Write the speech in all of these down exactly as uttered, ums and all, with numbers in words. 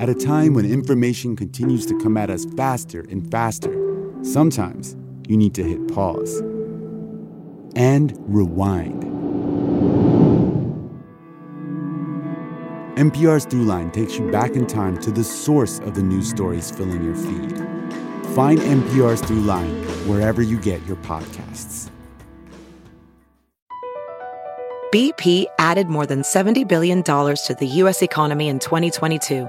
at a time when information continues to come at us faster and faster. Sometimes you need to hit pause and rewind. N P R's Throughline takes you back in time to the source of the news stories filling your feed. Find N P R's Throughline wherever you get your podcasts. B P added more than seventy billion dollars to the U S economy in twenty twenty-two.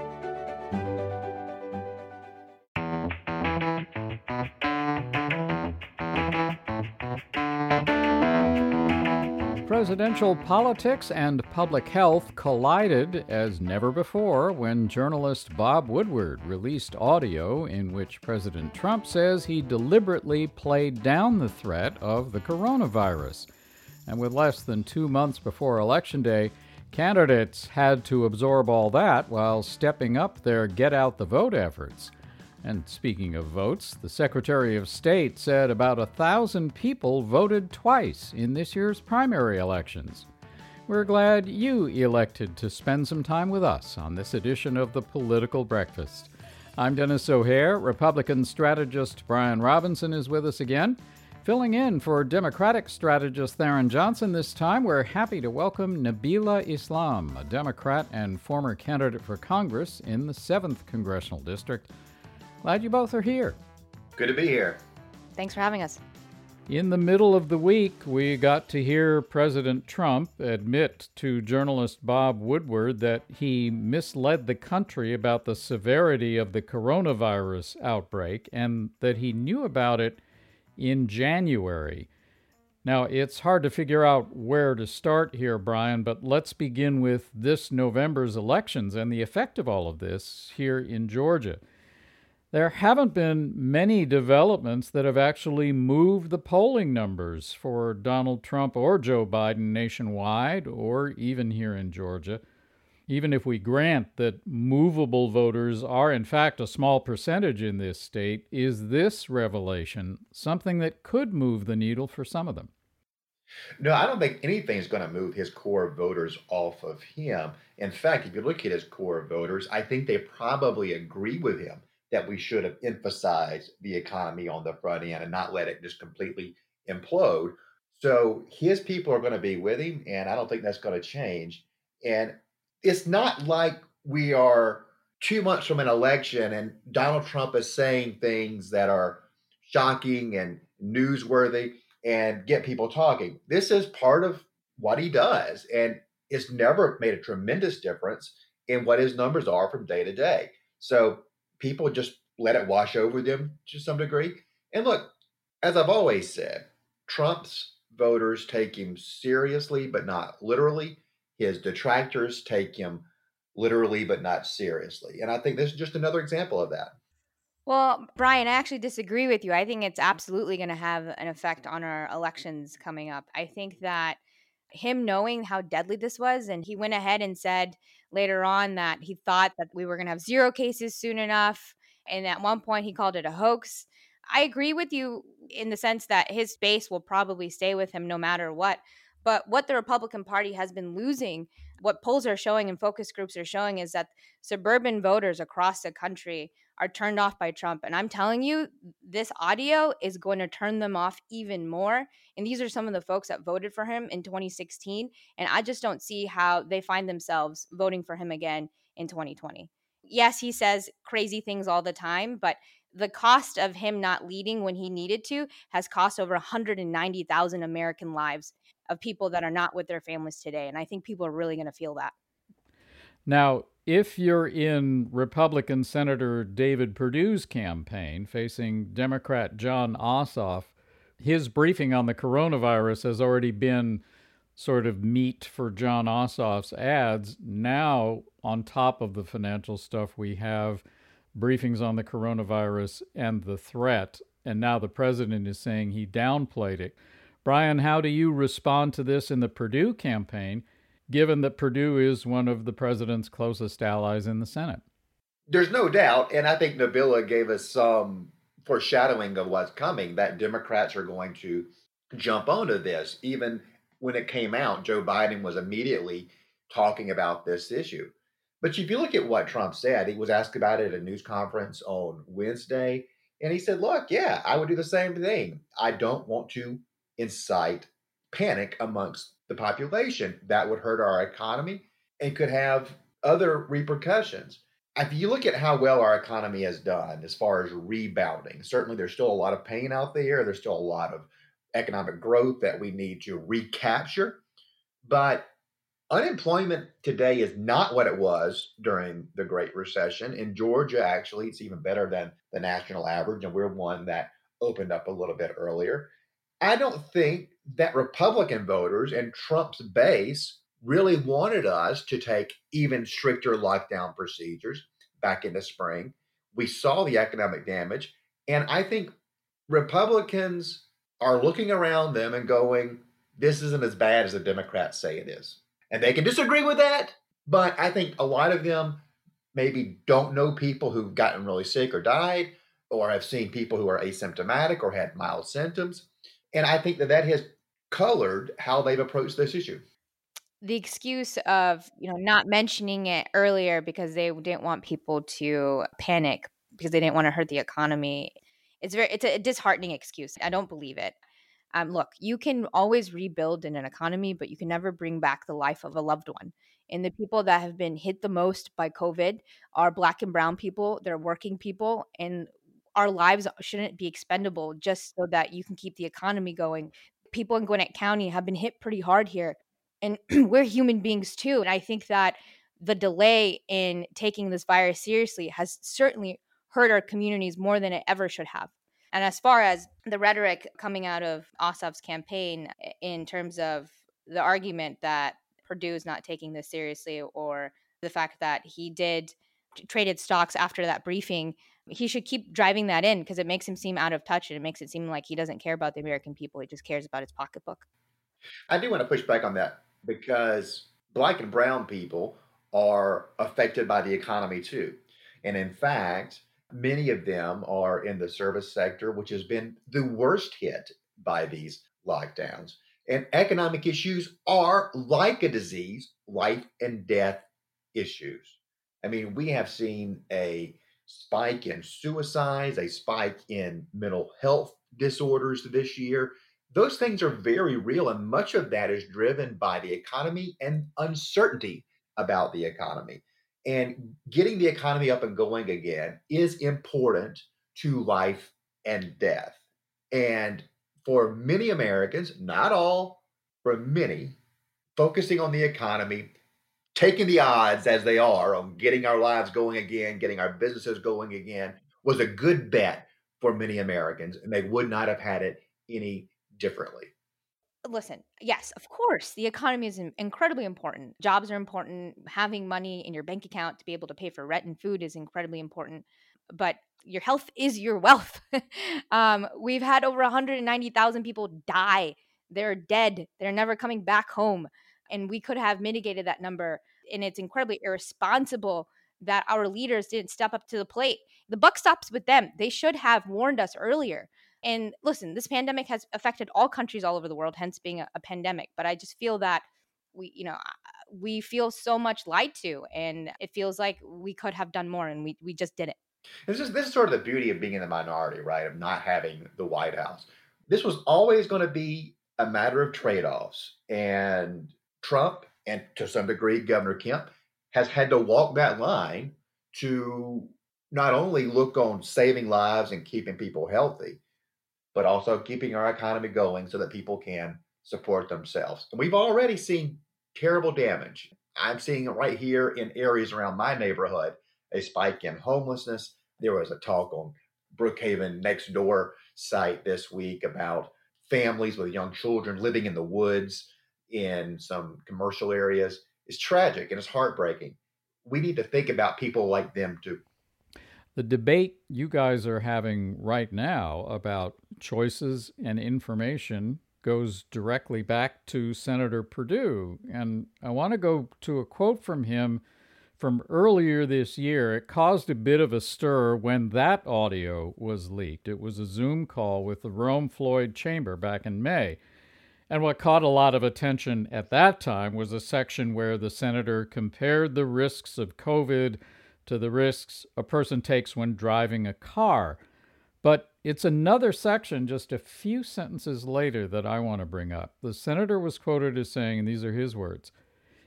Presidential politics and public health collided as never before when journalist Bob Woodward released audio in which President Trump says he deliberately played down the threat of the coronavirus. And with less than two months before Election Day, candidates had to absorb all that while stepping up their get-out-the-vote efforts. And speaking of votes, the Secretary of State said about a thousand people voted twice in this year's primary elections. We're glad you elected to spend some time with us on this edition of the Political Breakfast. I'm Dennis O'Hare. Republican strategist Brian Robinson is with us again. Filling in for Democratic strategist Tharon Johnson this time, we're happy to welcome Nabila Islam, a Democrat and former candidate for Congress in the seventh Congressional District. Glad you both are here. Good to be here. Thanks for having us. In the middle of the week, we got to hear President Trump admit to journalist Bob Woodward that he misled the country about the severity of the coronavirus outbreak and that he knew about it in January. Now, it's hard to figure out where to start here, Brian, but let's begin with this November's elections and the effect of all of this here in Georgia. There haven't been many developments that have actually moved the polling numbers for Donald Trump or Joe Biden nationwide or even here in Georgia. Even if we grant that movable voters are in fact a small percentage in this state, is this revelation something that could move the needle for some of them? No, I don't think anything's going to move his core voters off of him. In fact, if you look at his core voters, I think they probably agree with him that we should have emphasized the economy on the front end and not let it just completely implode. So his people are going to be with him, and I don't think that's going to change. And it's not like we are two months from an election and Donald Trump is saying things that are shocking and newsworthy and get people talking. This is part of what he does, and it's never made a tremendous difference in what his numbers are from day to day. So people just let it wash over them to some degree. And look, as I've always said, Trump's voters take him seriously, but not literally. His detractors take him literally, but not seriously. And I think this is just another example of that. Well, Brian, I actually disagree with you. I think it's absolutely going to have an effect on our elections coming up. I think that him knowing how deadly this was, and he went ahead and said later on that he thought that we were going to have zero cases soon enough. And at one point he called it a hoax. I agree with you in the sense that his base will probably stay with him no matter what. But what the Republican Party has been losing, what polls are showing and focus groups are showing, is that suburban voters across the country are turned off by Trump. And I'm telling you, this audio is going to turn them off even more. And these are some of the folks that voted for him in twenty sixteen. And I just don't see how they find themselves voting for him again in twenty twenty. Yes, he says crazy things all the time, but the cost of him not leading when he needed to has cost over one hundred ninety thousand American lives of people that are not with their families today. And I think people are really going to feel that. Now, if you're in Republican Senator David Perdue's campaign facing Democrat John Ossoff, his briefing on the coronavirus has already been sort of meat for John Ossoff's ads. Now, on top of the financial stuff, we have briefings on the coronavirus and the threat. And now the president is saying he downplayed it. Brian, how do you respond to this in the Perdue campaign, given that Perdue is one of the president's closest allies in the Senate? There's no doubt, and I think Nabila gave us some foreshadowing of what's coming, that Democrats are going to jump onto this. Even when it came out, Joe Biden was immediately talking about this issue. But if you look at what Trump said, he was asked about it at a news conference on Wednesday, and he said, look, yeah, I would do the same thing. I don't want to incite panic amongst the population. That would hurt our economy and could have other repercussions. If you look at how well our economy has done as far as rebounding, certainly there's still a lot of pain out there. There's still a lot of economic growth that we need to recapture. But unemployment today is not what it was during the Great Recession. In Georgia, actually, it's even better than the national average, and we're one that opened up a little bit earlier. I don't think that Republican voters and Trump's base really wanted us to take even stricter lockdown procedures back in the spring. We saw the economic damage, and I think Republicans are looking around them and going, this isn't as bad as the Democrats say it is. And they can disagree with that, but I think a lot of them maybe don't know people who've gotten really sick or died, or have seen people who are asymptomatic or had mild symptoms. And I think that that has colored how they've approached this issue. The excuse of, you know, not mentioning it earlier because they didn't want people to panic because they didn't want to hurt the economy. It's very, it's a disheartening excuse. I don't believe it. Um, look, you can always rebuild in an economy, but you can never bring back the life of a loved one. And the people that have been hit the most by COVID are Black and brown people. They're working people. And our lives shouldn't be expendable just so that you can keep the economy going. People in Gwinnett County have been hit pretty hard here. And we're human beings too. And I think that the delay in taking this virus seriously has certainly hurt our communities more than it ever should have. And as far as the rhetoric coming out of Ossoff's campaign in terms of the argument that Perdue is not taking this seriously, or the fact that he did traded stocks after that briefing, he should keep driving that in because it makes him seem out of touch and it makes it seem like he doesn't care about the American people. He just cares about his pocketbook. I do want to push back on that because Black and brown people are affected by the economy too. And in fact, many of them are in the service sector, which has been the worst hit by these lockdowns. And economic issues are, like a disease, life and death issues. I mean, we have seen a spike in suicides, a spike in mental health disorders this year. Those things are very real, and much of that is driven by the economy and uncertainty about the economy. And getting the economy up and going again is important to life and death. And for many Americans, not all, for many, focusing on the economy, taking the odds as they are on getting our lives going again, getting our businesses going again, was a good bet for many Americans, and they would not have had it any differently. Listen, yes, of course, the economy is incredibly important. Jobs are important. Having money in your bank account to be able to pay for rent and food is incredibly important. But your health is your wealth. um, we've had over one hundred ninety thousand people die. They're dead. They're never coming back home. And we could have mitigated that number. And it's incredibly irresponsible that our leaders didn't step up to the plate. The buck stops with them. They should have warned us earlier. And listen, this pandemic has affected all countries all over the world, hence being a, a pandemic. But I just feel that we, you know, we feel so much lied to, and it feels like we could have done more, and we we just didn't. This is this is sort of the beauty of being in the minority, right? Of not having the White House. This was always going to be a matter of trade-offs, and Trump, and to some degree Governor Kemp, has had to walk that line to not only look on saving lives and keeping people healthy, but also keeping our economy going so that people can support themselves. And we've already seen terrible damage. I'm seeing it right here in areas around my neighborhood, a spike in homelessness. There was a talk on Brookhaven Next Door site this week about families with young children living in the woods in some commercial areas. It's tragic and it's heartbreaking. We need to think about people like them too. The debate you guys are having right now about choices and information goes directly back to Senator Perdue. And I want to go to a quote from him from earlier this year. It caused a bit of a stir when that audio was leaked. It was a Zoom call with the Rome Floyd Chamber back in May. And what caught a lot of attention at that time was a section where the senator compared the risks of COVID to the risks a person takes when driving a car. But it's another section just a few sentences later that I want to bring up. The senator was quoted as saying, and these are his words,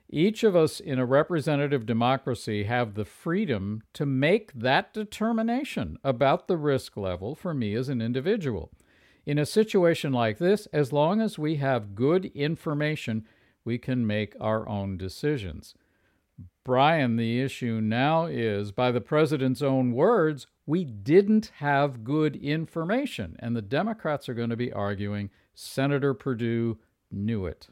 "Each of us in a representative democracy have the freedom to make that determination about the risk level for me as an individual. In a situation like this, as long as we have good information, we can make our own decisions." Brian, the issue now is, by the president's own words, we didn't have good information. And the Democrats are going to be arguing Senator Perdue knew it.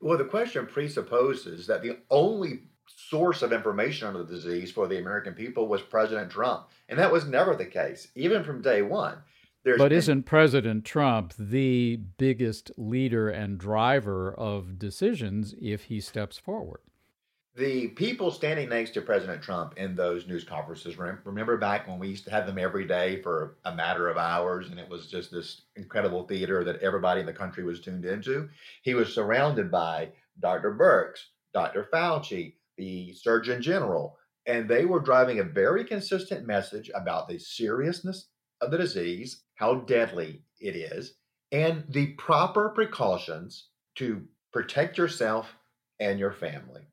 Well, the question presupposes that the only source of information on the disease for the American people was President Trump. And that was never the case, even from day one. There's but isn't President Trump the biggest leader and driver of decisions if he steps forward? The people standing next to President Trump in those news conferences, remember back when we used to have them every day for a matter of hours, and it was just this incredible theater that everybody in the country was tuned into? He was surrounded by Doctor Birx, Doctor Fauci, the Surgeon General, and they were driving a very consistent message about the seriousness of the disease, how deadly it is, and the proper precautions to protect yourself and your family.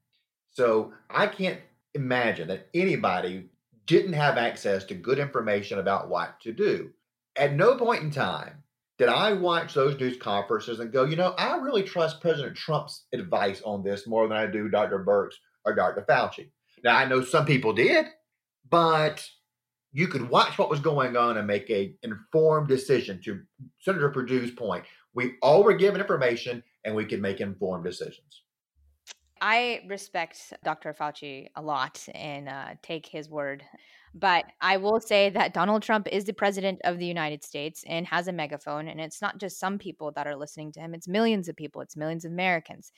So I can't imagine that anybody didn't have access to good information about what to do. At no point in time did I watch those news conferences and go, you know, I really trust President Trump's advice on this more than I do Doctor Birx or Doctor Fauci. Now, I know some people did, but you could watch what was going on and make an informed decision. To Senator Perdue's point, we all were given information and we could make informed decisions. I respect Doctor Fauci a lot and uh, take his word, but I will say that Donald Trump is the president of the United States and has a megaphone, and it's not just some people that are listening to him. It's millions of people. It's millions of Americans.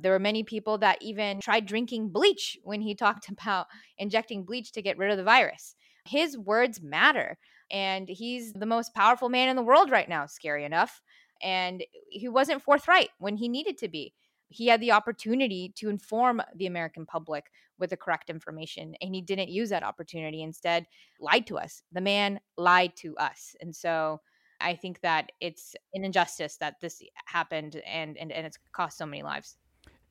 There were many people that even tried drinking bleach when he talked about injecting bleach to get rid of the virus. His words matter, and he's the most powerful man in the world right now, scary enough, and he wasn't forthright when he needed to be. He had the opportunity to inform the American public with the correct information, and he didn't use that opportunity. Instead, lied to us. The man lied to us. And so I think that it's an injustice that this happened, and, and, and it's cost so many lives.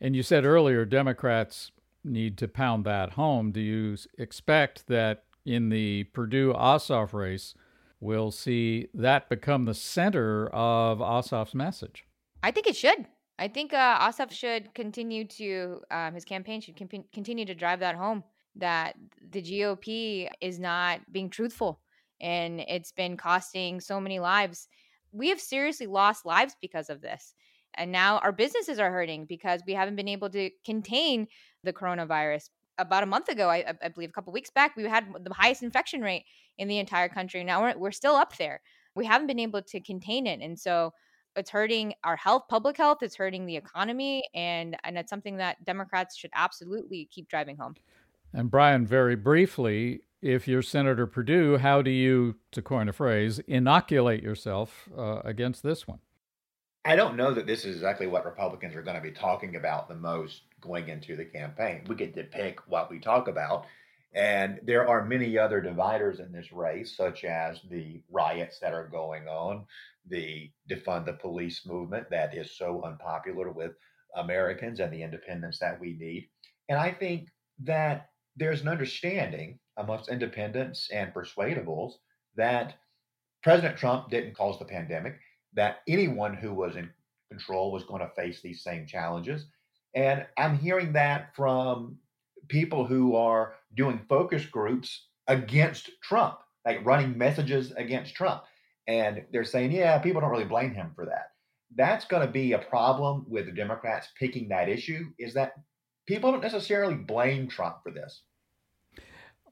And you said earlier, Democrats need to pound that home. Do you expect that in the Perdue-Ossoff race, we'll see that become the center of Ossoff's message? I think it should. I think uh, Ossoff should continue to, um, his campaign should comp- continue to drive that home, that the G O P is not being truthful and it's been costing so many lives. We have seriously lost lives because of this. And now our businesses are hurting because we haven't been able to contain the coronavirus. About a month ago, I, I believe a couple of weeks back, we had the highest infection rate in the entire country. Now we're, we're still up there. We haven't been able to contain it. And so it's hurting our health, public health. It's hurting the economy. And, and it's something that Democrats should absolutely keep driving home. And Brian, very briefly, if you're Senator Perdue, how do you, to coin a phrase, inoculate yourself uh, against this one? I don't know that this is exactly what Republicans are going to be talking about the most going into the campaign. We get to pick what we talk about. And there are many other dividers in this race, such as the riots that are going on, the defund the police movement that is so unpopular with Americans, and the independence that we need. And I think that there's an understanding amongst independents and persuadables that President Trump didn't cause the pandemic, that anyone who was in control was going to face these same challenges. And I'm hearing that from people who are doing focus groups against Trump, like running messages against Trump. And they're saying, yeah, people don't really blame him for that. That's going to be a problem with the Democrats picking that issue, is that people don't necessarily blame Trump for this.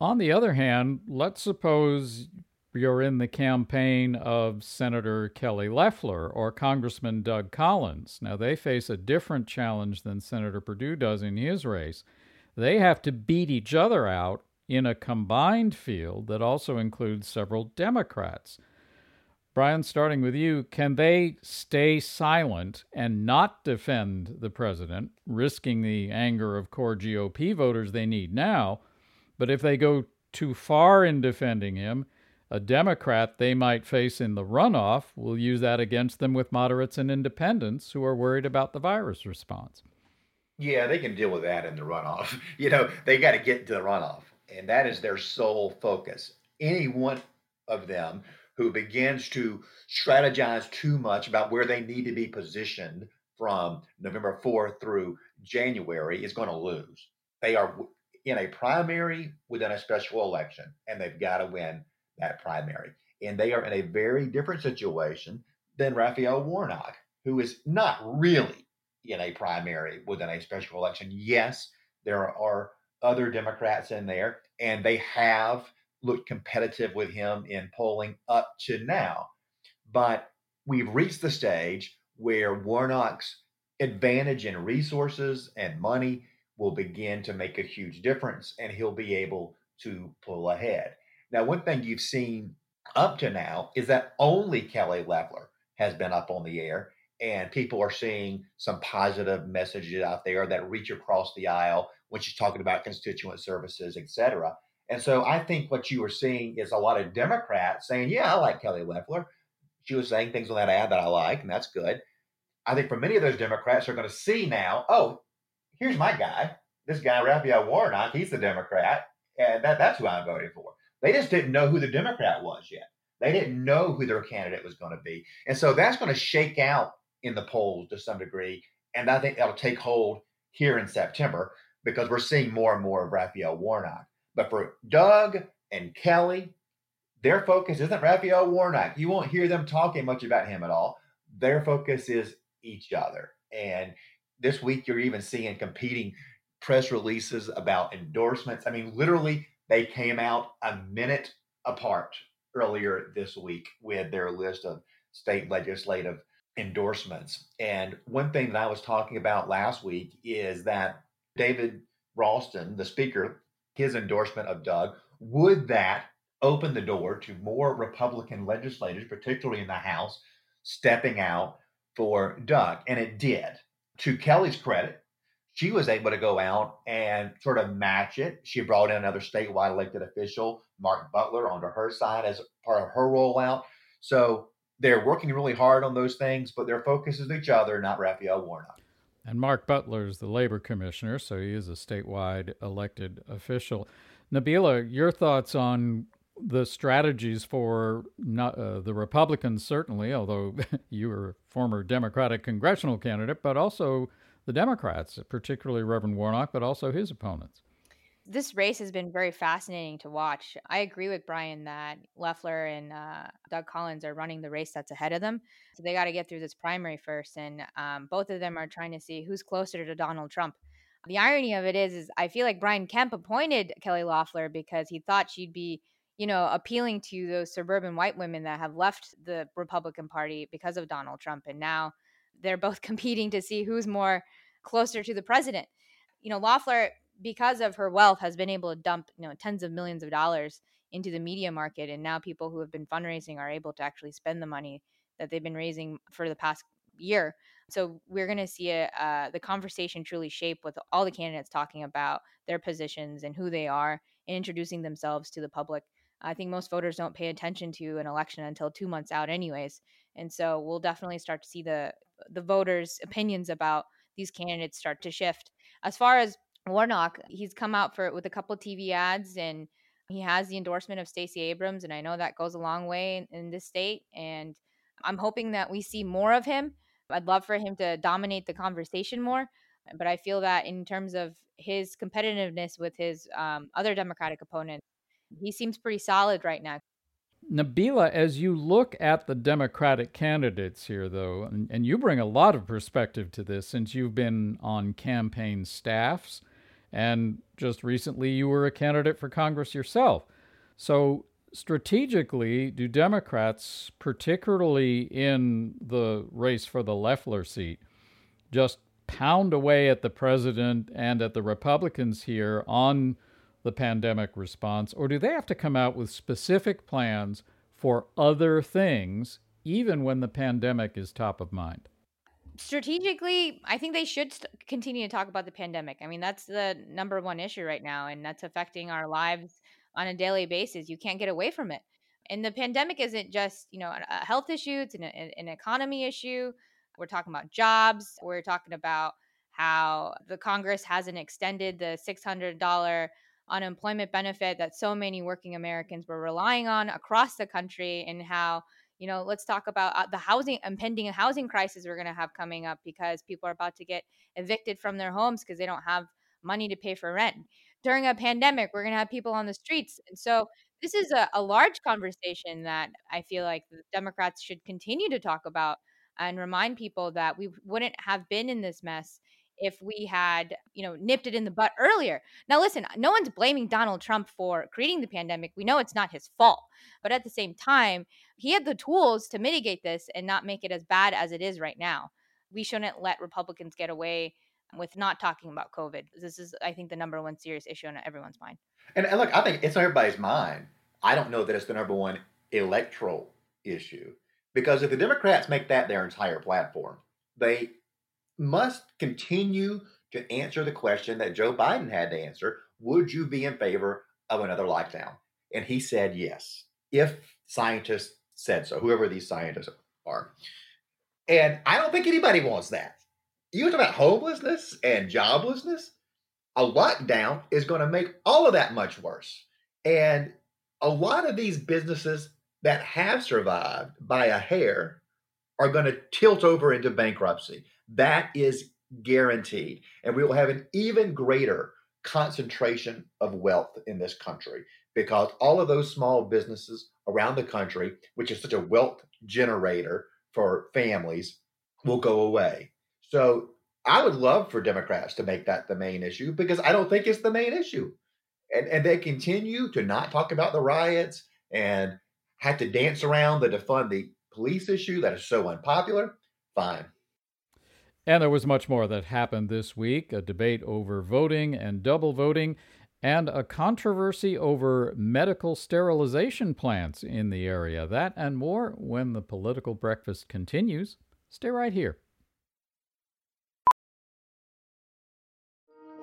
On the other hand, let's suppose you're in the campaign of Senator Kelly Loeffler or Congressman Doug Collins. Now, they face a different challenge than Senator Perdue does in his race. They have to beat each other out in a combined field that also includes several Democrats. Brian, starting with you, can they stay silent and not defend the president, risking the anger of core G O P voters they need now? But if they go too far in defending him, a Democrat they might face in the runoff will use that against them with moderates and independents who are worried about the virus response. Yeah, they can deal with that in the runoff. You know, they got to get to the runoff, and that is their sole focus. Any one of them who begins to strategize too much about where they need to be positioned from November fourth through January is going to lose. They are in a primary within a special election, and they've got to win that primary. And they are in a very different situation than Raphael Warnock, who is not really in a primary within a special election. Yes, there are other Democrats in there, and they have looked competitive with him in polling up to now. But we've reached the stage where Warnock's advantage in resources and money will begin to make a huge difference, and he'll be able to pull ahead. Now, one thing you've seen up to now is that only Kelly Loeffler has been up on the air, and people are seeing some positive messages out there that reach across the aisle when she's talking about constituent services, et cetera. And so I think what you were seeing is a lot of Democrats saying, yeah, I like Kelly Loeffler. She was saying things on that ad that I like, and that's good. I think for many of those Democrats are going to see now, oh, here's my guy. This guy, Raphael Warnock, he's the Democrat, and that, that's who I'm voting for. They just didn't know who the Democrat was yet. They didn't know who their candidate was going to be. And so that's going to shake out in the polls to some degree. And I think that'll take hold here in September because we're seeing more and more of Raphael Warnock. But for Doug and Kelly, their focus isn't Raphael Warnock. You won't hear them talking much about him at all. Their focus is each other. And this week, you're even seeing competing press releases about endorsements. I mean, literally, they came out a minute apart earlier this week with their list of state legislative endorsements. And one thing that I was talking about last week is that David Ralston, the speaker, his endorsement of Doug, would that open the door to more Republican legislators, particularly in the House, stepping out for Doug? And it did. To Kelly's credit, she was able to go out and sort of match it. She brought in another statewide elected official, Mark Butler, onto her side as part of her rollout. So they're working really hard on those things, but their focus is each other, not Raphael Warnock. And Mark Butler is the labor commissioner, so he is a statewide elected official. Nabila, your thoughts on the strategies for not, uh, the Republicans, certainly, although you were a former Democratic congressional candidate, but also the Democrats, particularly Reverend Warnock, but also his opponents. This race has been very fascinating to watch. I agree with Brian that Loeffler and uh, Doug Collins are running the race that's ahead of them. So they got to get through this primary first. And um, both of them are trying to see who's closer to Donald Trump. The irony of it is, is I feel like Brian Kemp appointed Kelly Loeffler because he thought she'd be, you know, appealing to those suburban white women that have left the Republican Party because of Donald Trump. And now they're both competing to see who's more closer to the president. You know, Loeffler, because of her wealth, has been able to dump, you know, tens of millions of dollars into the media market. And now people who have been fundraising are able to actually spend the money that they've been raising for the past year. So we're going to see a, uh, the conversation truly shape with all the candidates talking about their positions and who they are and introducing themselves to the public. I think most voters don't pay attention to an election until two months out anyways. And so we'll definitely start to see the the voters' opinions about these candidates start to shift. As far as Warnock, he's come out for it with a couple of T V ads, and he has the endorsement of Stacey Abrams, and I know that goes a long way in, in this state, and I'm hoping that we see more of him. I'd love for him to dominate the conversation more, but I feel that in terms of his competitiveness with his um, other Democratic opponents, he seems pretty solid right now. Nabila, as you look at the Democratic candidates here, though, and, and you bring a lot of perspective to this since you've been on campaign staffs, and just recently, you were a candidate for Congress yourself. So strategically do Democrats, particularly in the race for the Loeffler seat, just pound away at the president and at the Republicans here on the pandemic response, or do they have to come out with specific plans for other things, even when the pandemic is top of mind? Strategically, I think they should st- continue to talk about the pandemic. I mean, that's the number one issue right now, and that's affecting our lives on a daily basis. You can't get away from it. And the pandemic isn't just, you know, a health issue, it's an, an economy issue. We're talking about jobs. We're talking about how the Congress hasn't extended the six hundred dollars unemployment benefit that so many working Americans were relying on across the country, and how, you know, let's talk about the housing, impending housing crisis we're going to have coming up because people are about to get evicted from their homes because they don't have money to pay for rent. During a pandemic, we're going to have people on the streets. And so this is a, a large conversation that I feel like the Democrats should continue to talk about and remind people that we wouldn't have been in this mess if we had, you know, nipped it in the butt earlier. Now, listen, no one's blaming Donald Trump for creating the pandemic. We know it's not his fault. But at the same time, he had the tools to mitigate this and not make it as bad as it is right now. We shouldn't let Republicans get away with not talking about COVID. This is, I think, the number one serious issue on everyone's mind. And, and look, I think it's on everybody's mind. I don't know that it's the number one electoral issue, because if the Democrats make that their entire platform, they must continue to answer the question that Joe Biden had to answer: would you be in favor of another lockdown? And he said yes, if scientists said so, whoever these scientists are. And I don't think anybody wants that. You talk about homelessness and joblessness. A lockdown is going to make all of that much worse. And a lot of these businesses that have survived by a hair are going to tilt over into bankruptcy. That is guaranteed. And we will have an even greater concentration of wealth in this country, because all of those small businesses around the country, which is such a wealth generator for families, will go away. So I would love for Democrats to make that the main issue, because I don't think it's the main issue. And, and they continue to not talk about the riots and have to dance around the defund the police issue that is so unpopular. Fine. And there was much more that happened this week: a debate over voting and double voting, and a controversy over medical sterilization plants in the area. That and more when the political breakfast continues. Stay right here.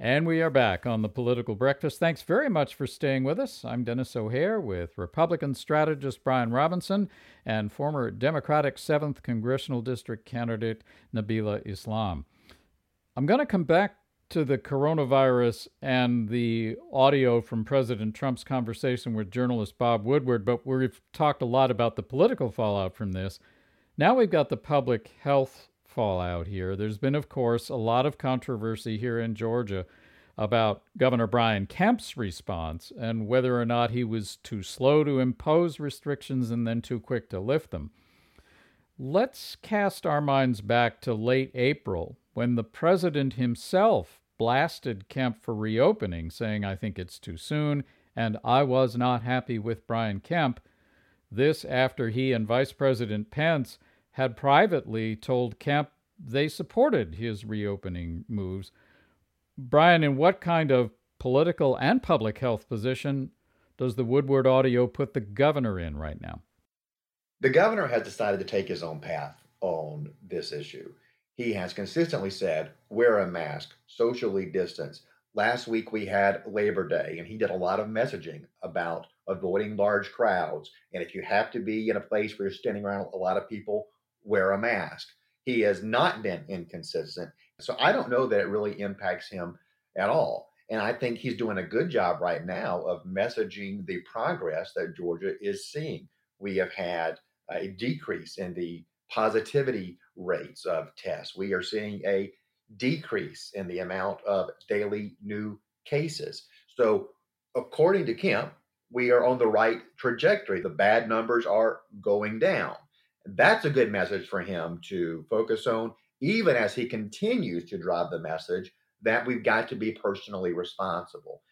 And we are back on the Political Breakfast. Thanks very much for staying with us. I'm Dennis O'Hare with Republican strategist Brian Robinson and former Democratic seventh Congressional District candidate Nabila Islam. I'm going to come back to the coronavirus and the audio from President Trump's conversation with journalist Bob Woodward, but we've talked a lot about the political fallout from this. Now we've got the public health fallout here. There's been, of course, a lot of controversy here in Georgia about Governor Brian Kemp's response and whether or not he was too slow to impose restrictions and then too quick to lift them. Let's cast our minds back to late April, when the president himself blasted Kemp for reopening, saying, "I think it's too soon," and "I was not happy with Brian Kemp." This after he and Vice President Pence had privately told Kemp they supported his reopening moves. Brian, in what kind of political and public health position does the Woodward audio put the governor in right now? The governor has decided to take his own path on this issue. He has consistently said, wear a mask, socially distance. Last week we had Labor Day, and he did a lot of messaging about avoiding large crowds. And if you have to be in a place where you're standing around a lot of people, wear a mask. He has not been inconsistent. So I don't know that it really impacts him at all. And I think he's doing a good job right now of messaging the progress that Georgia is seeing. We have had a decrease in the positivity rates of tests. We are seeing a decrease in the amount of daily new cases. So according to Kemp, we are on the right trajectory. The bad numbers are going down. That's a good message for him to focus on, even as he continues to drive the message that we've got to be personally responsible.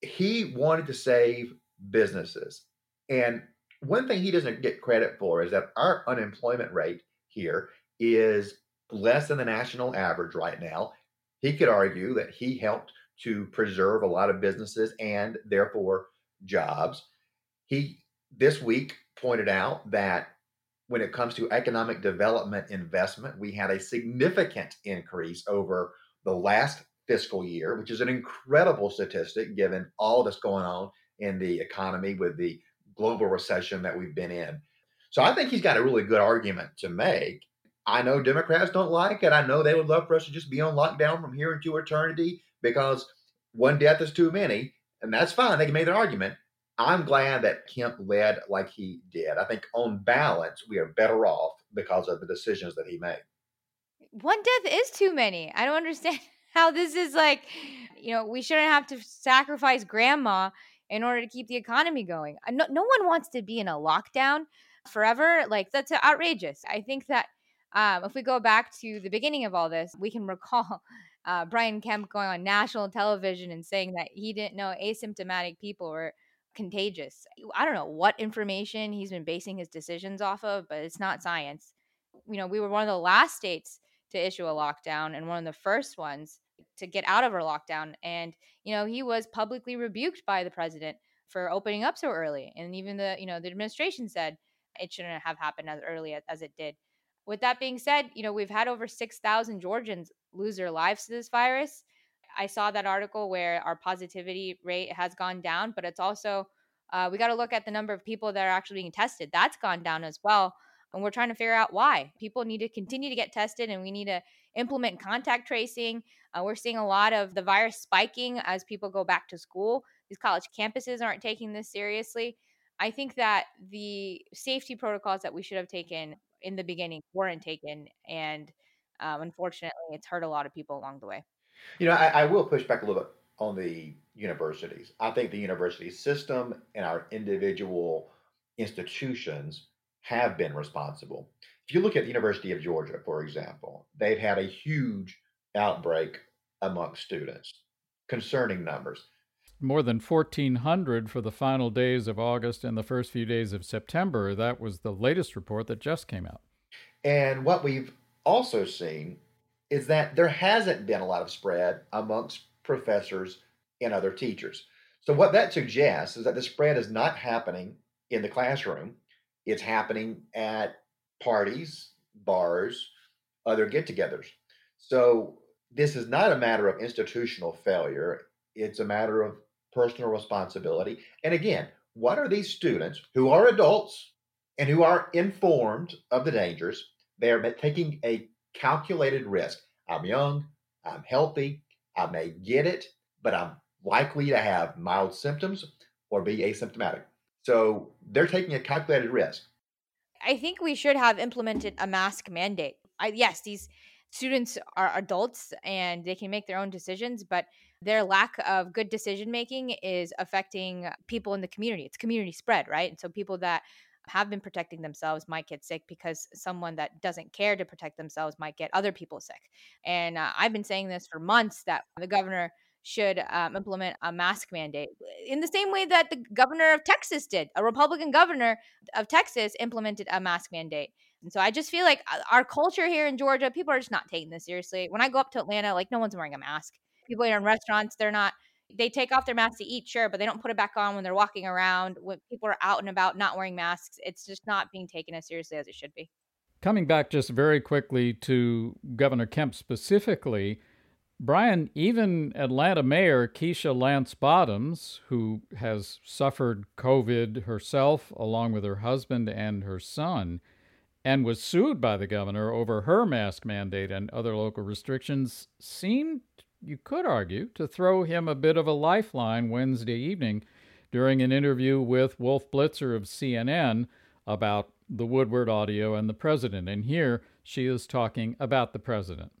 He wanted to save businesses. And one thing he doesn't get credit for is that our unemployment rate here is less than the national average right now. He could argue that he helped to preserve a lot of businesses and therefore jobs. He this week pointed out that when it comes to economic development investment, we had a significant increase over the last fiscal year, which is an incredible statistic given all that's going on in the economy with the global recession that we've been in. So I think he's got a really good argument to make. I know Democrats don't like it. I know they would love for us to just be on lockdown from here into eternity because one death is too many, and that's fine. They can make their argument. I'm glad that Kemp led like he did. I think on balance, we are better off because of the decisions that he made. One death is too many. I don't understand how this is like, you know, we shouldn't have to sacrifice grandma in order to keep the economy going. No, no one wants to be in a lockdown forever. Like, that's outrageous. I think that um, if we go back to the beginning of all this, we can recall uh, Brian Kemp going on national television and saying that he didn't know asymptomatic people were contagious. I don't know what information he's been basing his decisions off of, but it's not science. You know, we were one of the last states to issue a lockdown and one of the first ones to get out of our lockdown. And, you know, he was publicly rebuked by the president for opening up so early. And even the, you know, the administration said it shouldn't have happened as early as it did. With that being said, you know, we've had over six thousand Georgians lose their lives to this virus. I saw that article where our positivity rate has gone down, but it's also, uh, we got to look at the number of people that are actually being tested. That's gone down as well. And we're trying to figure out why. People need to continue to get tested, and we need to implement contact tracing. Uh, we're seeing a lot of the virus spiking as people go back to school. These college campuses aren't taking this seriously. I think that the safety protocols that we should have taken in the beginning weren't taken. And um, unfortunately, it's hurt a lot of people along the way. You know, I, I will push back a little bit on the universities. I think the university system and our individual institutions have been responsible. If you look at the University of Georgia, for example, they've had a huge outbreak among students, concerning numbers. More than fourteen hundred for the final days of August and the first few days of September. That was the latest report that just came out. And what we've also seen is that there hasn't been a lot of spread amongst professors and other teachers. So what that suggests is that the spread is not happening in the classroom. It's happening at parties, bars, other get-togethers. So this is not a matter of institutional failure. It's a matter of personal responsibility. And again, what are these students who are adults and who are informed of the dangers? They're taking a calculated risk. I'm young, I'm healthy, I may get it, but I'm likely to have mild symptoms or be asymptomatic. So they're taking a calculated risk. I think we should have implemented a mask mandate. I, yes, these students are adults and they can make their own decisions, but their lack of good decision-making is affecting people in the community. It's community spread, right? And so people that have been protecting themselves might get sick because someone that doesn't care to protect themselves might get other people sick. And uh, I've been saying this for months that the governor should um, implement a mask mandate in the same way that the governor of Texas did. A Republican governor of Texas implemented a mask mandate. And so I just feel like our culture here in Georgia, people are just not taking this seriously. When I go up to Atlanta, like no one's wearing a mask. People are in restaurants, they're not, they take off their masks to eat, sure, but they don't put it back on when they're walking around. When people are out and about not wearing masks, it's just not being taken as seriously as it should be. Coming back just very quickly to Governor Kemp specifically, Brian, even Atlanta Mayor Keisha Lance Bottoms, who has suffered COVID herself along with her husband and her son, and was sued by the governor over her mask mandate and other local restrictions, seemed you could argue, to throw him a bit of a lifeline Wednesday evening during an interview with Wolf Blitzer of C N N about the Woodward audio and the president. And here she is talking about the president.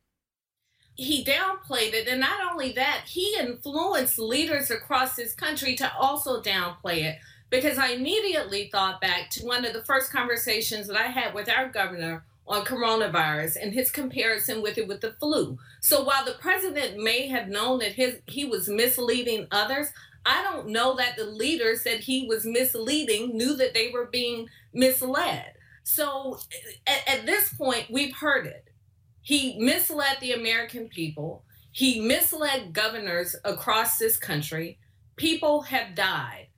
He downplayed it, and not only that, he influenced leaders across this country to also downplay it, because I immediately thought back to one of the first conversations that I had with our governor on coronavirus and his comparison with it with the flu. So while the president may have known that his he was misleading others, I don't know that the leaders that he was misleading knew that they were being misled. So at, at this point, we've heard it. He misled the American people. He misled governors across this country. People have died.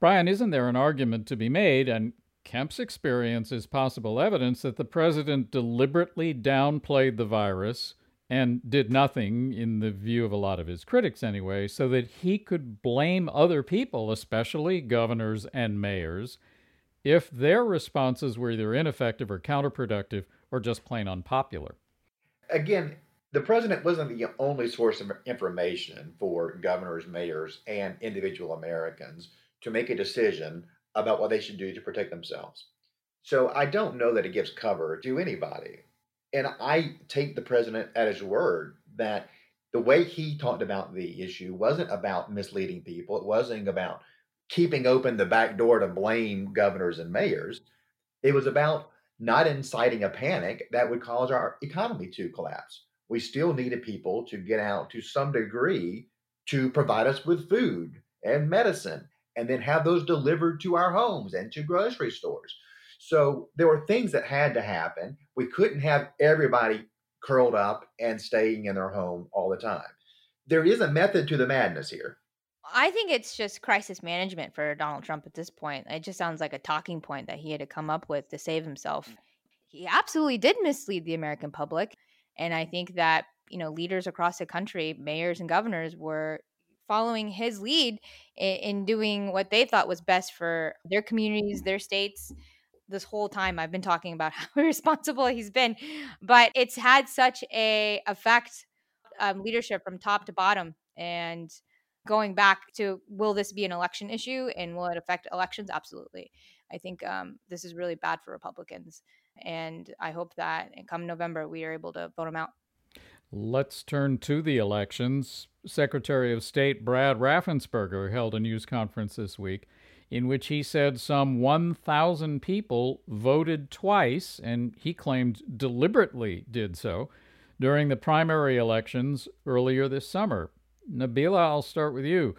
Brian, isn't there an argument to be made, and Kemp's experience is possible evidence, that the president deliberately downplayed the virus and did nothing, in the view of a lot of his critics anyway, so that he could blame other people, especially governors and mayors, if their responses were either ineffective or counterproductive or just plain unpopular? Again, the president wasn't the only source of information for governors, mayors, and individual Americans to make a decision about what they should do to protect themselves. So I don't know that it gives cover to anybody. And I take the president at his word that the way he talked about the issue wasn't about misleading people. It wasn't about keeping open the back door to blame governors and mayors. It was about not inciting a panic that would cause our economy to collapse. We still needed people to get out to some degree to provide us with food and medicine, and then have those delivered to our homes and to grocery stores. So there were things that had to happen. We couldn't have everybody curled up and staying in their home all the time. There is a method to the madness here. I think it's just crisis management for Donald Trump at this point. It just sounds like a talking point that he had to come up with to save himself. He absolutely did mislead the American public. And I think that, you know, leaders across the country, mayors and governors, were following his lead in doing what they thought was best for their communities, their states. This whole time I've been talking about how irresponsible he's been, but it's had such a effect on um, leadership from top to bottom. And going back to, will this be an election issue and will it affect elections? Absolutely. I think um, this is really bad for Republicans. And I hope that come November, we are able to vote him out. Let's turn to the elections. Secretary of State Brad Raffensperger held a news conference this week in which he said some one thousand people voted twice, and he claimed deliberately did so, during the primary elections earlier this summer. Nabila, I'll start with you.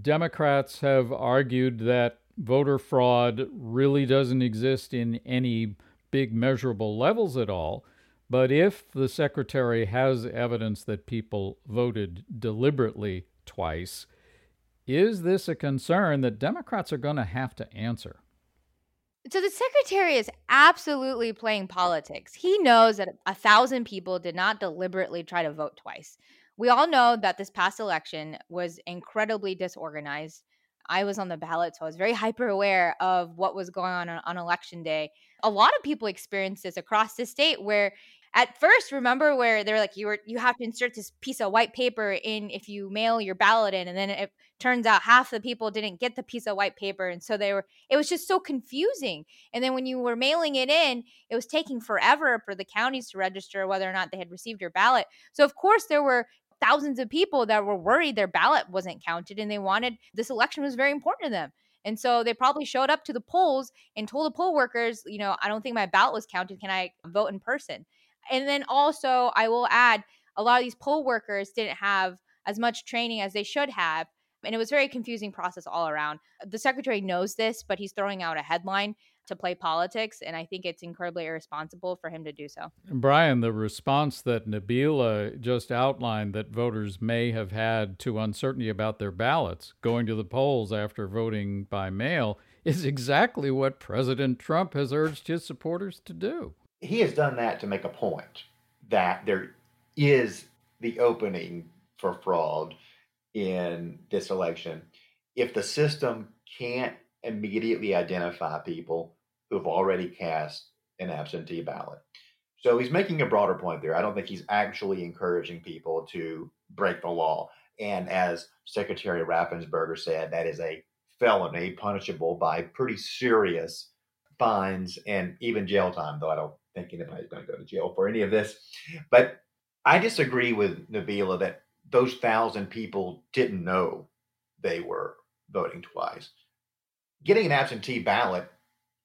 Democrats have argued that voter fraud really doesn't exist in any big measurable levels at all. But if the secretary has evidence that people voted deliberately twice, is this a concern that Democrats are going to have to answer? So the secretary is absolutely playing politics. He knows that a thousand people did not deliberately try to vote twice. We all know that this past election was incredibly disorganized. I was on the ballot, so I was very hyper aware of what was going on on election day. A lot of people experienced this across the state where, at first, remember where they're like, you were you have to insert this piece of white paper in if you mail your ballot in, and then it turns out half the people didn't get the piece of white paper, and so they were. It was just so confusing. And then when you were mailing it in, it was taking forever for the counties to register whether or not they had received your ballot. So of course there were thousands of people that were worried their ballot wasn't counted, and they wanted this election was very important to them. And so they probably showed up to the polls and told the poll workers, you know, I don't think my ballot was counted. Can I vote in person? And then also, I will add, a lot of these poll workers didn't have as much training as they should have. And it was a very confusing process all around. The secretary knows this, but he's throwing out a headline to play politics. And I think it's incredibly irresponsible for him to do so. Brian, the response that Nabila just outlined that voters may have had to uncertainty about their ballots, going to the polls after voting by mail, is exactly what President Trump has urged his supporters to do. He has done that to make a point that there is the opening for fraud in this election. If the system can't immediately identify people who've already cast an absentee ballot. So he's making a broader point there. I don't think he's actually encouraging people to break the law. And as Secretary Raffensperger said, that is a felony punishable by pretty serious fines and even jail time, though I don't think anybody's going to go to jail for any of this. But I disagree with Nabila that those thousand people didn't know they were voting twice. Getting an absentee ballot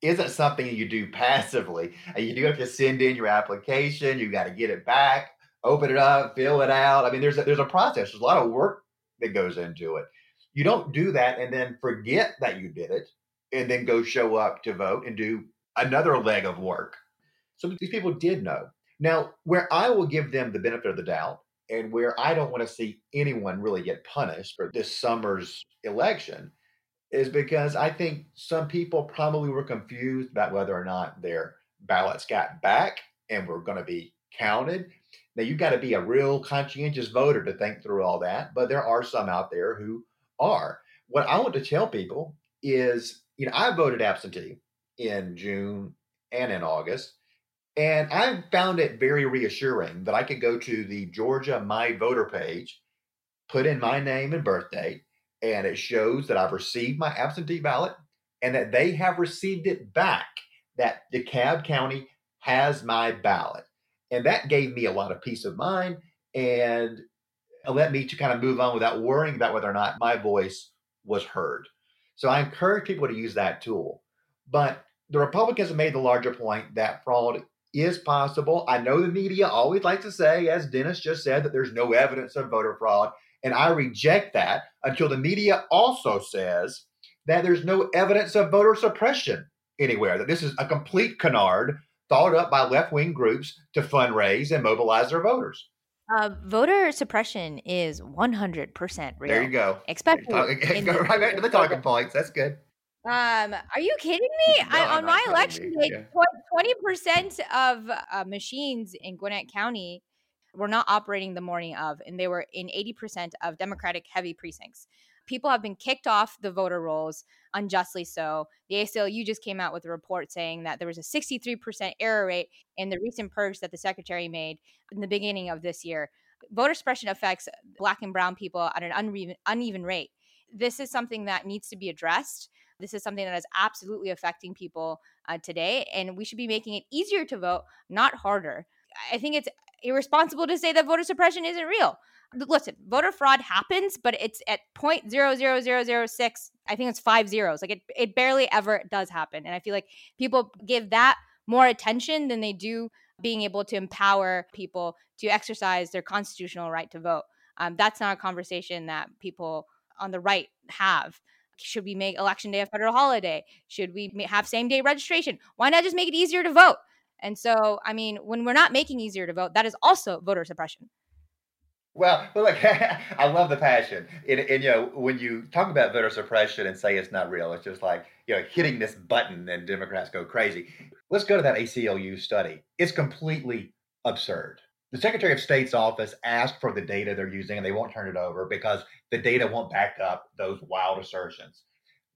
isn't something you do passively. You do have to send in your application. You got to get it back, open it up, fill it out. I mean, there's a, there's a process. There's a lot of work that goes into it. You don't do that and then forget that you did it and then go show up to vote and do another leg of work. So these people did know. Now, where I will give them the benefit of the doubt and where I don't want to see anyone really get punished for this summer's election is because I think some people probably were confused about whether or not their ballots got back and were going to be counted. Now, you've got to be a real conscientious voter to think through all that, but there are some out there who are. What I want to tell people is, you know, I voted absentee in June and in August, and I found it very reassuring that I could go to the Georgia My Voter page, put in my name and birth date, and it shows that I've received my absentee ballot and that they have received it back, that DeKalb County has my ballot. And that gave me a lot of peace of mind and let me to kind of move on without worrying about whether or not my voice was heard. So I encourage people to use that tool. But the Republicans have made the larger point that fraud is possible. I know the media always likes to say, as Dennis just said, that there's no evidence of voter fraud. And I reject that until the media also says that there's no evidence of voter suppression anywhere, that this is a complete canard thought up by left-wing groups to fundraise and mobilize their voters. Uh, voter suppression is one hundred percent real. There you go. Expect right back to the talking points. That's good. Um, are you kidding me? No, I, on my election day, yeah. twenty percent of uh, machines in Gwinnett County were not operating the morning of, and they were in eighty percent of Democratic heavy precincts. People have been kicked off the voter rolls, unjustly so. The A C L U just came out with a report saying that there was a sixty-three percent error rate in the recent purge that the secretary made in the beginning of this year. Voter suppression affects Black and brown people at an uneven, uneven rate. This is something that needs to be addressed. This is something that is absolutely affecting people uh, today, and we should be making it easier to vote, not harder. I think it's irresponsible to say that voter suppression isn't real. Listen, voter fraud happens, but it's at zero point zero zero zero zero six. I think it's five zeros. Like it, it barely ever does happen. And I feel like people give that more attention than they do being able to empower people to exercise their constitutional right to vote. Um, that's not a conversation that people on the right have. Should we make Election Day a federal holiday? Should we have same-day registration? Why not just make it easier to vote? And so, I mean, when we're not making easier to vote, that is also voter suppression. Well, but look, I love the passion. And, and, you know, when you talk about voter suppression and say it's not real, it's just like, you know, hitting this button and Democrats go crazy. Let's go to that A C L U study. It's completely absurd. The Secretary of State's office asked for the data they're using and they won't turn it over because the data won't back up those wild assertions.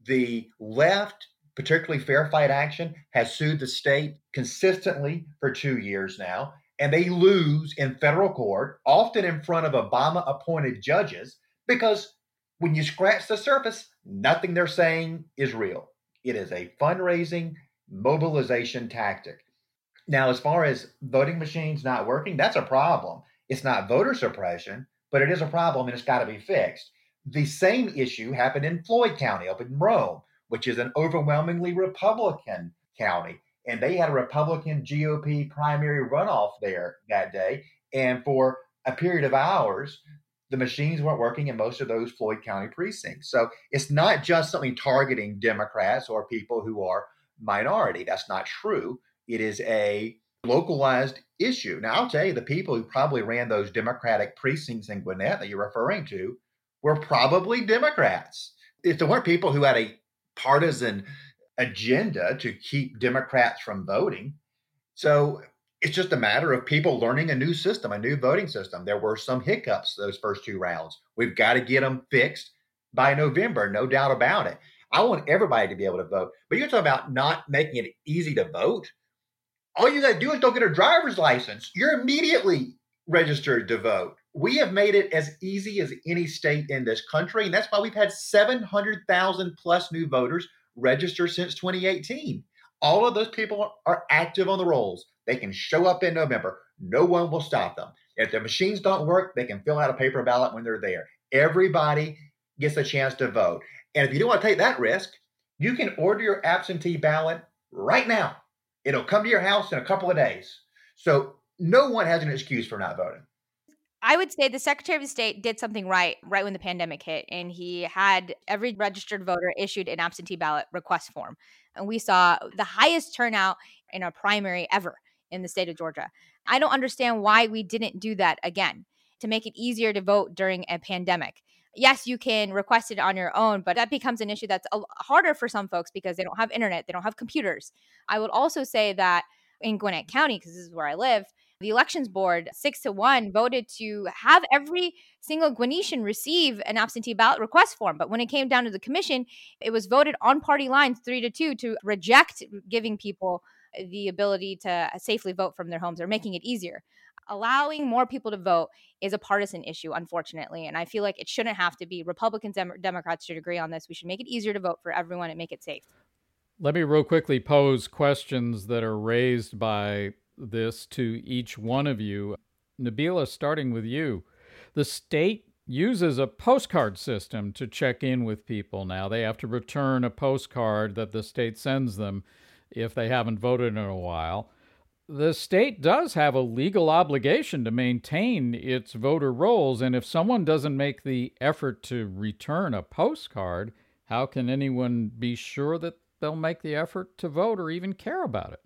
The left, particularly Fair Fight Action, has sued the state consistently for two years now, and they lose in federal court, often in front of Obama-appointed judges, because when you scratch the surface, nothing they're saying is real. It is a fundraising mobilization tactic. Now, as far as voting machines not working, that's a problem. It's not voter suppression, but it is a problem, and it's got to be fixed. The same issue happened in Floyd County up in Rome, which is an overwhelmingly Republican county. And they had a Republican G O P primary runoff there that day. And for a period of hours, the machines weren't working in most of those Floyd County precincts. So it's not just something targeting Democrats or people who are minority. That's not true. It is a localized issue. Now, I'll tell you, the people who probably ran those Democratic precincts in Gwinnett that you're referring to were probably Democrats. If there weren't people who had a partisan agenda to keep Democrats from voting. So it's just a matter of people learning a new system, a new voting system. There were some hiccups those first two rounds. We've got to get them fixed by November, no doubt about it. I want everybody to be able to vote. But you're talking about not making it easy to vote. all you got to do is go get a driver's license. You're immediately registered to vote. We have made it as easy as any state in this country, and that's why we've had seven hundred thousand plus new voters register since twenty eighteen. All of those people are active on the rolls. They can show up in November. No one will stop them. If their machines don't work, they can fill out a paper ballot when they're there. Everybody gets a chance to vote. And if you don't want to take that risk, you can order your absentee ballot right now. It'll come to your house in a couple of days. So no one has an excuse for not voting. I would say the Secretary of State did something right, right when the pandemic hit, and he had every registered voter issued an absentee ballot request form. And we saw the highest turnout in our primary ever in the state of Georgia. I don't understand why we didn't do that again to make it easier to vote during a pandemic. Yes, you can request it on your own, but that becomes an issue that's a- harder for some folks because they don't have internet, they don't have computers. I would also say that in Gwinnett County, because this is where I live, the elections board, six to one, voted to have every single Gwinnetian receive an absentee ballot request form. But when it came down to the commission, it was voted on party lines three to two to reject giving people the ability to safely vote from their homes or making it easier. Allowing more people to vote is a partisan issue, unfortunately. And I feel like it shouldn't have to be. Republicans and Democrats should agree on this. We should make it easier to vote for everyone and make it safe. Let me real quickly pose questions that are raised by this to each one of you. Nabila, starting with you. The state uses a postcard system to check in with people now. They have to return a postcard that the state sends them if they haven't voted in a while. The state does have a legal obligation to maintain its voter rolls, and if someone doesn't make the effort to return a postcard, how can anyone be sure that they'll make the effort to vote or even care about it?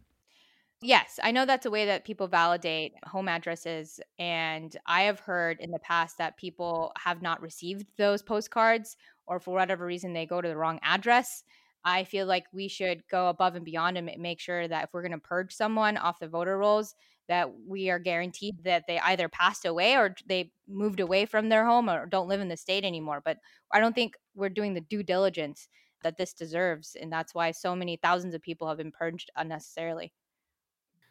Yes, I know that's a way that people validate home addresses, and I have heard in the past that people have not received those postcards, or for whatever reason they go to the wrong address. I feel like we should go above and beyond and make sure that if we're going to purge someone off the voter rolls, that we are guaranteed that they either passed away or they moved away from their home or don't live in the state anymore. But I don't think we're doing the due diligence that this deserves, and that's why so many thousands of people have been purged unnecessarily.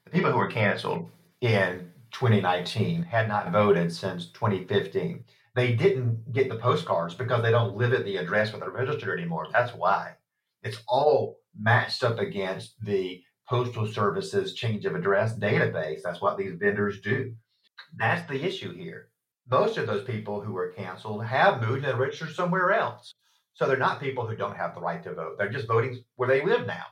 The people who were canceled in twenty nineteen had not voted since twenty fifteen. They didn't get the postcards because they don't live at the address where they're registered anymore. That's why. It's all matched up against the Postal Service's change of address database. That's what these vendors do. That's the issue here. Most of those people who were canceled have moved and registered somewhere else. So they're not people who don't have the right to vote. They're just voting where they live now.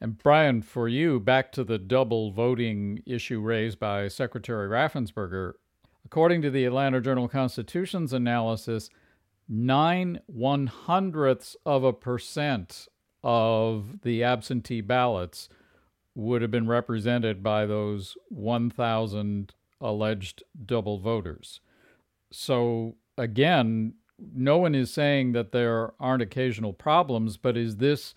And Brian, for you, back to the double voting issue raised by Secretary Raffensperger. According to the Atlanta Journal-Constitution's analysis, nine one-hundredths of a percent of the absentee ballots would have been represented by those one thousand alleged double voters. So again, no one is saying that there aren't occasional problems, but is this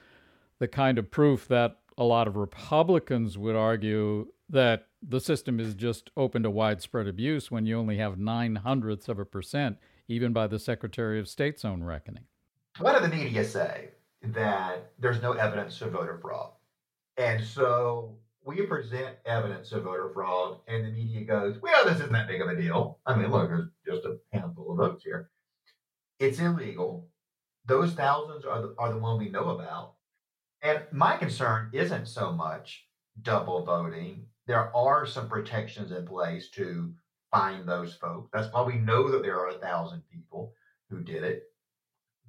the kind of proof that a lot of Republicans would argue that the system is just open to widespread abuse when you only have nine hundredths of a percent, even by the Secretary of State's own reckoning? What do the media say? That there's no evidence of voter fraud. And so we present evidence of voter fraud, and the media goes, well, this isn't that big of a deal. I mean, look, there's just a handful of votes here. It's illegal. Those thousands are the, are the one we know about. And my concern isn't so much double voting. There are some protections in place to find those folks. That's why we know that there are a thousand people who did it.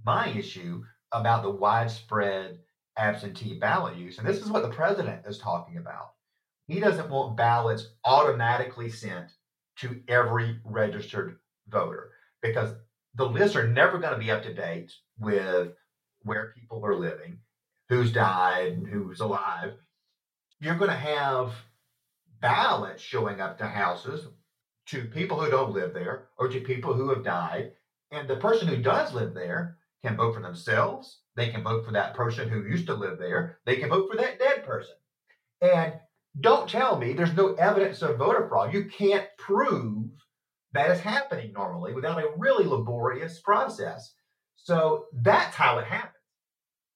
My issue about the widespread absentee ballot use, and this is what the president is talking about. He doesn't want ballots automatically sent to every registered voter because the lists are never going to be up to date with where people are living, who's died and who's alive. You're going to have ballots showing up to houses to people who don't live there or to people who have died. And the person who does live there can vote for themselves. They can vote for that person who used to live there. They can vote for that dead person. And don't tell me there's no evidence of voter fraud. You can't prove that is happening normally without a really laborious process. So that's how it happens.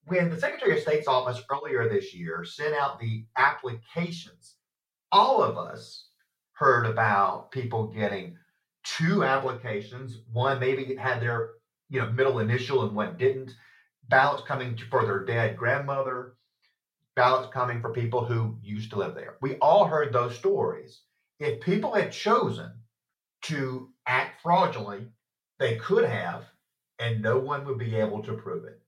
When the Secretary of State's office earlier this year sent out the applications all of us heard about people getting two applications. One maybe had their, you know, middle initial and one didn't. Ballots coming for their dead grandmother. Ballots coming for people who used to live there. We all heard those stories. If people had chosen to act fraudulently, they could have, and no one would be able to prove it.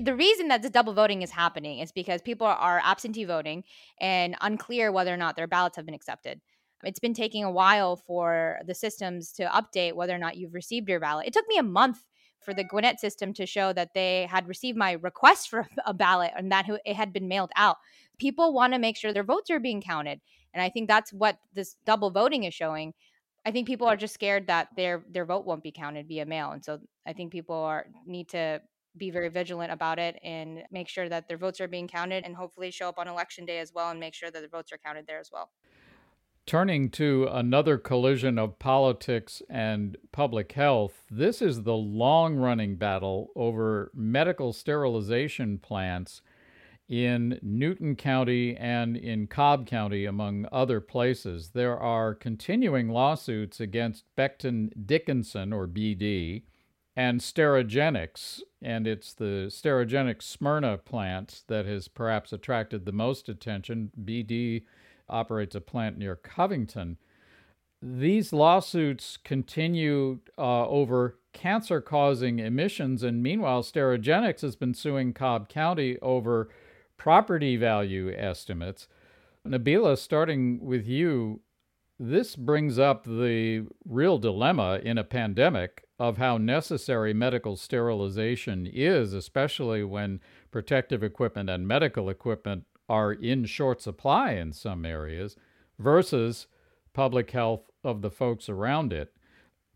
The reason that the double voting is happening is because people are absentee voting and unclear whether or not their ballots have been accepted. It's been taking a while for the systems to update whether or not you've received your ballot. It took me a month for the Gwinnett system to show that they had received my request for a ballot and that it had been mailed out. People want to make sure their votes are being counted. And I think that's what this double voting is showing. I think people are just scared that their their vote won't be counted via mail. And so I think people are need to be very vigilant about it and make sure that their votes are being counted, and hopefully show up on election day as well and make sure that the votes are counted there as well. Turning to another collision of politics and public health, this is the long-running battle over medical sterilization plants in Newton County and in Cobb County, among other places. There are continuing lawsuits against Becton Dickinson, or B D, and Sterigenics, and it's the Sterigenics Smyrna plant that has perhaps attracted the most attention. B D operates a plant near Covington. These lawsuits continue uh, over cancer-causing emissions, and meanwhile, Sterigenics has been suing Cobb County over property value estimates. Nabila, starting with you, this brings up the real dilemma in a pandemic of how necessary medical sterilization is, especially when protective equipment and medical equipment are in short supply in some areas, versus public health of the folks around it.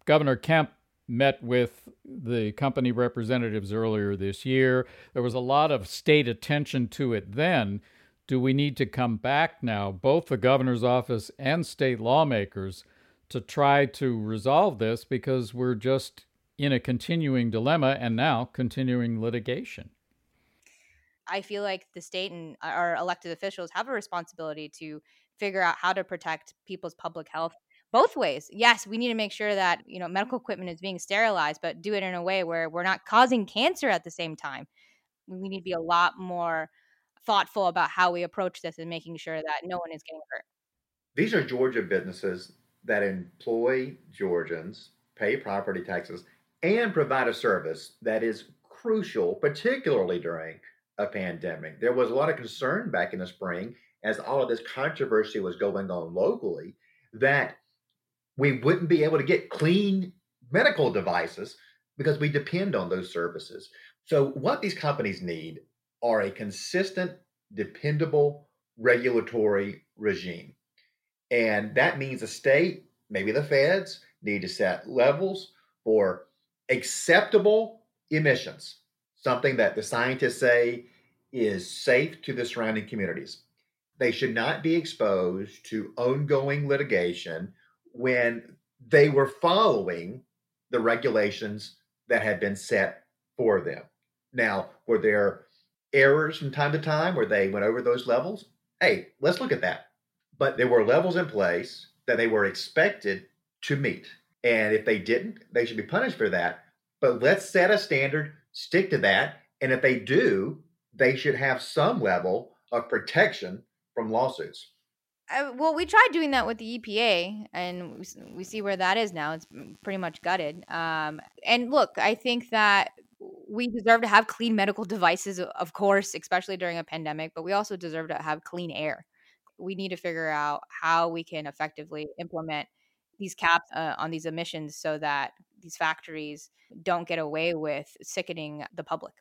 Governor Kemp met with the company representatives earlier this year. There was a lot of state attention to it then. Do we need to come back now, both the governor's office and state lawmakers, to try to resolve this, because we're just in a continuing dilemma and now continuing litigation? I feel like the state and our elected officials have a responsibility to figure out how to protect people's public health both ways. Yes, we need to make sure that, you know, medical equipment is being sterilized, but do it in a way where we're not causing cancer at the same time. We need to be a lot more thoughtful about how we approach this and making sure that no one is getting hurt. These are Georgia businesses that employ Georgians, pay property taxes, and provide a service that is crucial, particularly during a pandemic. There was a lot of concern back in the spring, as all of this controversy was going on locally, that we wouldn't be able to get clean medical devices because we depend on those services. So what these companies need are a consistent, dependable regulatory regime. And that means the state, maybe the feds, need to set levels for acceptable emissions, something that the scientists say is safe to the surrounding communities. They should not be exposed to ongoing litigation when they were following the regulations that had been set for them. Now, were there errors from time to time where they went over those levels? Hey, let's look at that. But there were levels in place that they were expected to meet. And if they didn't, they should be punished for that. But let's set a standard, stick to that. And if they do, they should have some level of protection from lawsuits. Uh, well, we tried doing that with the E P A, and we, we see where that is now. It's pretty much gutted. Um, and look, I think that we deserve to have clean medical devices, of course, especially during a pandemic, but we also deserve to have clean air. We need to figure out how we can effectively implement these caps uh, on these emissions so that these factories don't get away with sickening the public.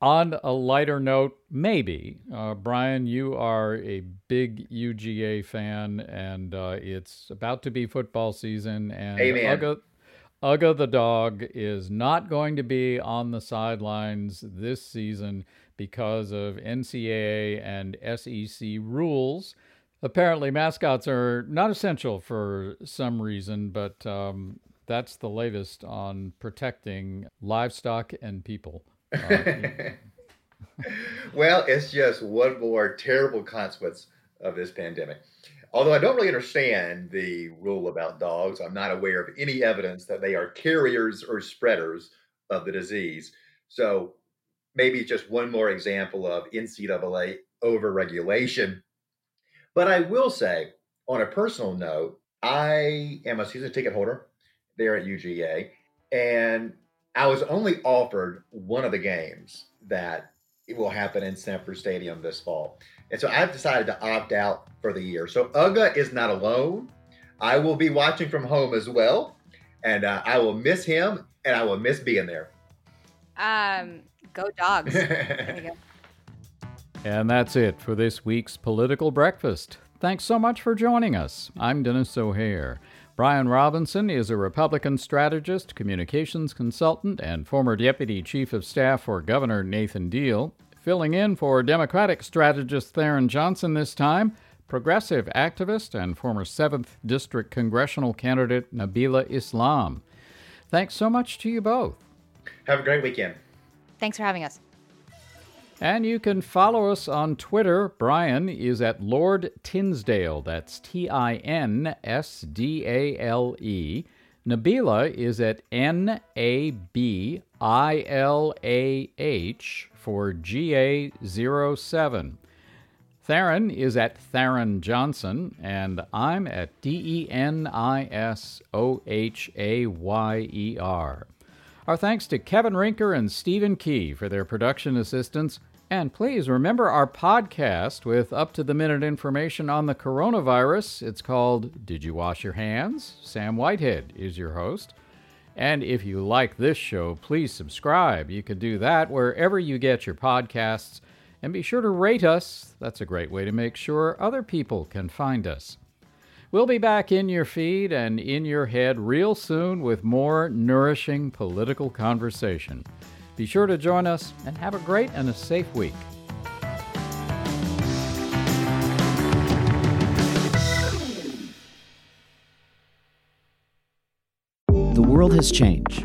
On a lighter note, maybe, uh, Brian, you are a big U G A fan, and uh, it's about to be football season, and Ugga, Ugga the dog is not going to be on the sidelines this season because of N C double A and S E C rules. Apparently, mascots are not essential for some reason, but um, that's the latest on protecting livestock and people. Uh, well, it's just one more terrible consequence of this pandemic. Although I don't really understand the rule about dogs, I'm not aware of any evidence that they are carriers or spreaders of the disease. So maybe just one more example of N C double A overregulation. But I will say, on a personal note, I am a season ticket holder there at U G A, and I was only offered one of the games that it will happen in Sanford Stadium this fall. And so I've decided to opt out for the year. So U G A is not alone. I will be watching from home as well, and uh, I will miss him, and I will miss being there. Um, go dogs. There we go. And that's it for this week's Political Breakfast. Thanks so much for joining us. I'm Dennis O'Hare. Brian Robinson is a Republican strategist, communications consultant, and former deputy chief of staff for Governor Nathan Deal. Filling in for Democratic strategist Tharon Johnson this time, progressive activist and former seventh District congressional candidate Nabila Islam. Thanks so much to you both. Have a great weekend. Thanks for having us. And you can follow us on Twitter. Brian is at Lord Tinsdale. That's T I N S D A L E. Nabila is at N A B I L A H for G A zero seven. Tharon is at Tharon Johnson. And I'm at D E N I S O H A Y E R. Our thanks to Kevin Rinker and Stephen Key for their production assistance. And please remember our podcast with up-to-the-minute information on the coronavirus. It's called Did You Wash Your Hands? Sam Whitehead is your host. And if you like this show, please subscribe. You can do that wherever you get your podcasts. And be sure to rate us. That's a great way to make sure other people can find us. We'll be back in your feed and in your head real soon with more nourishing political conversation. Be sure to join us and have a great and a safe week. The world has changed,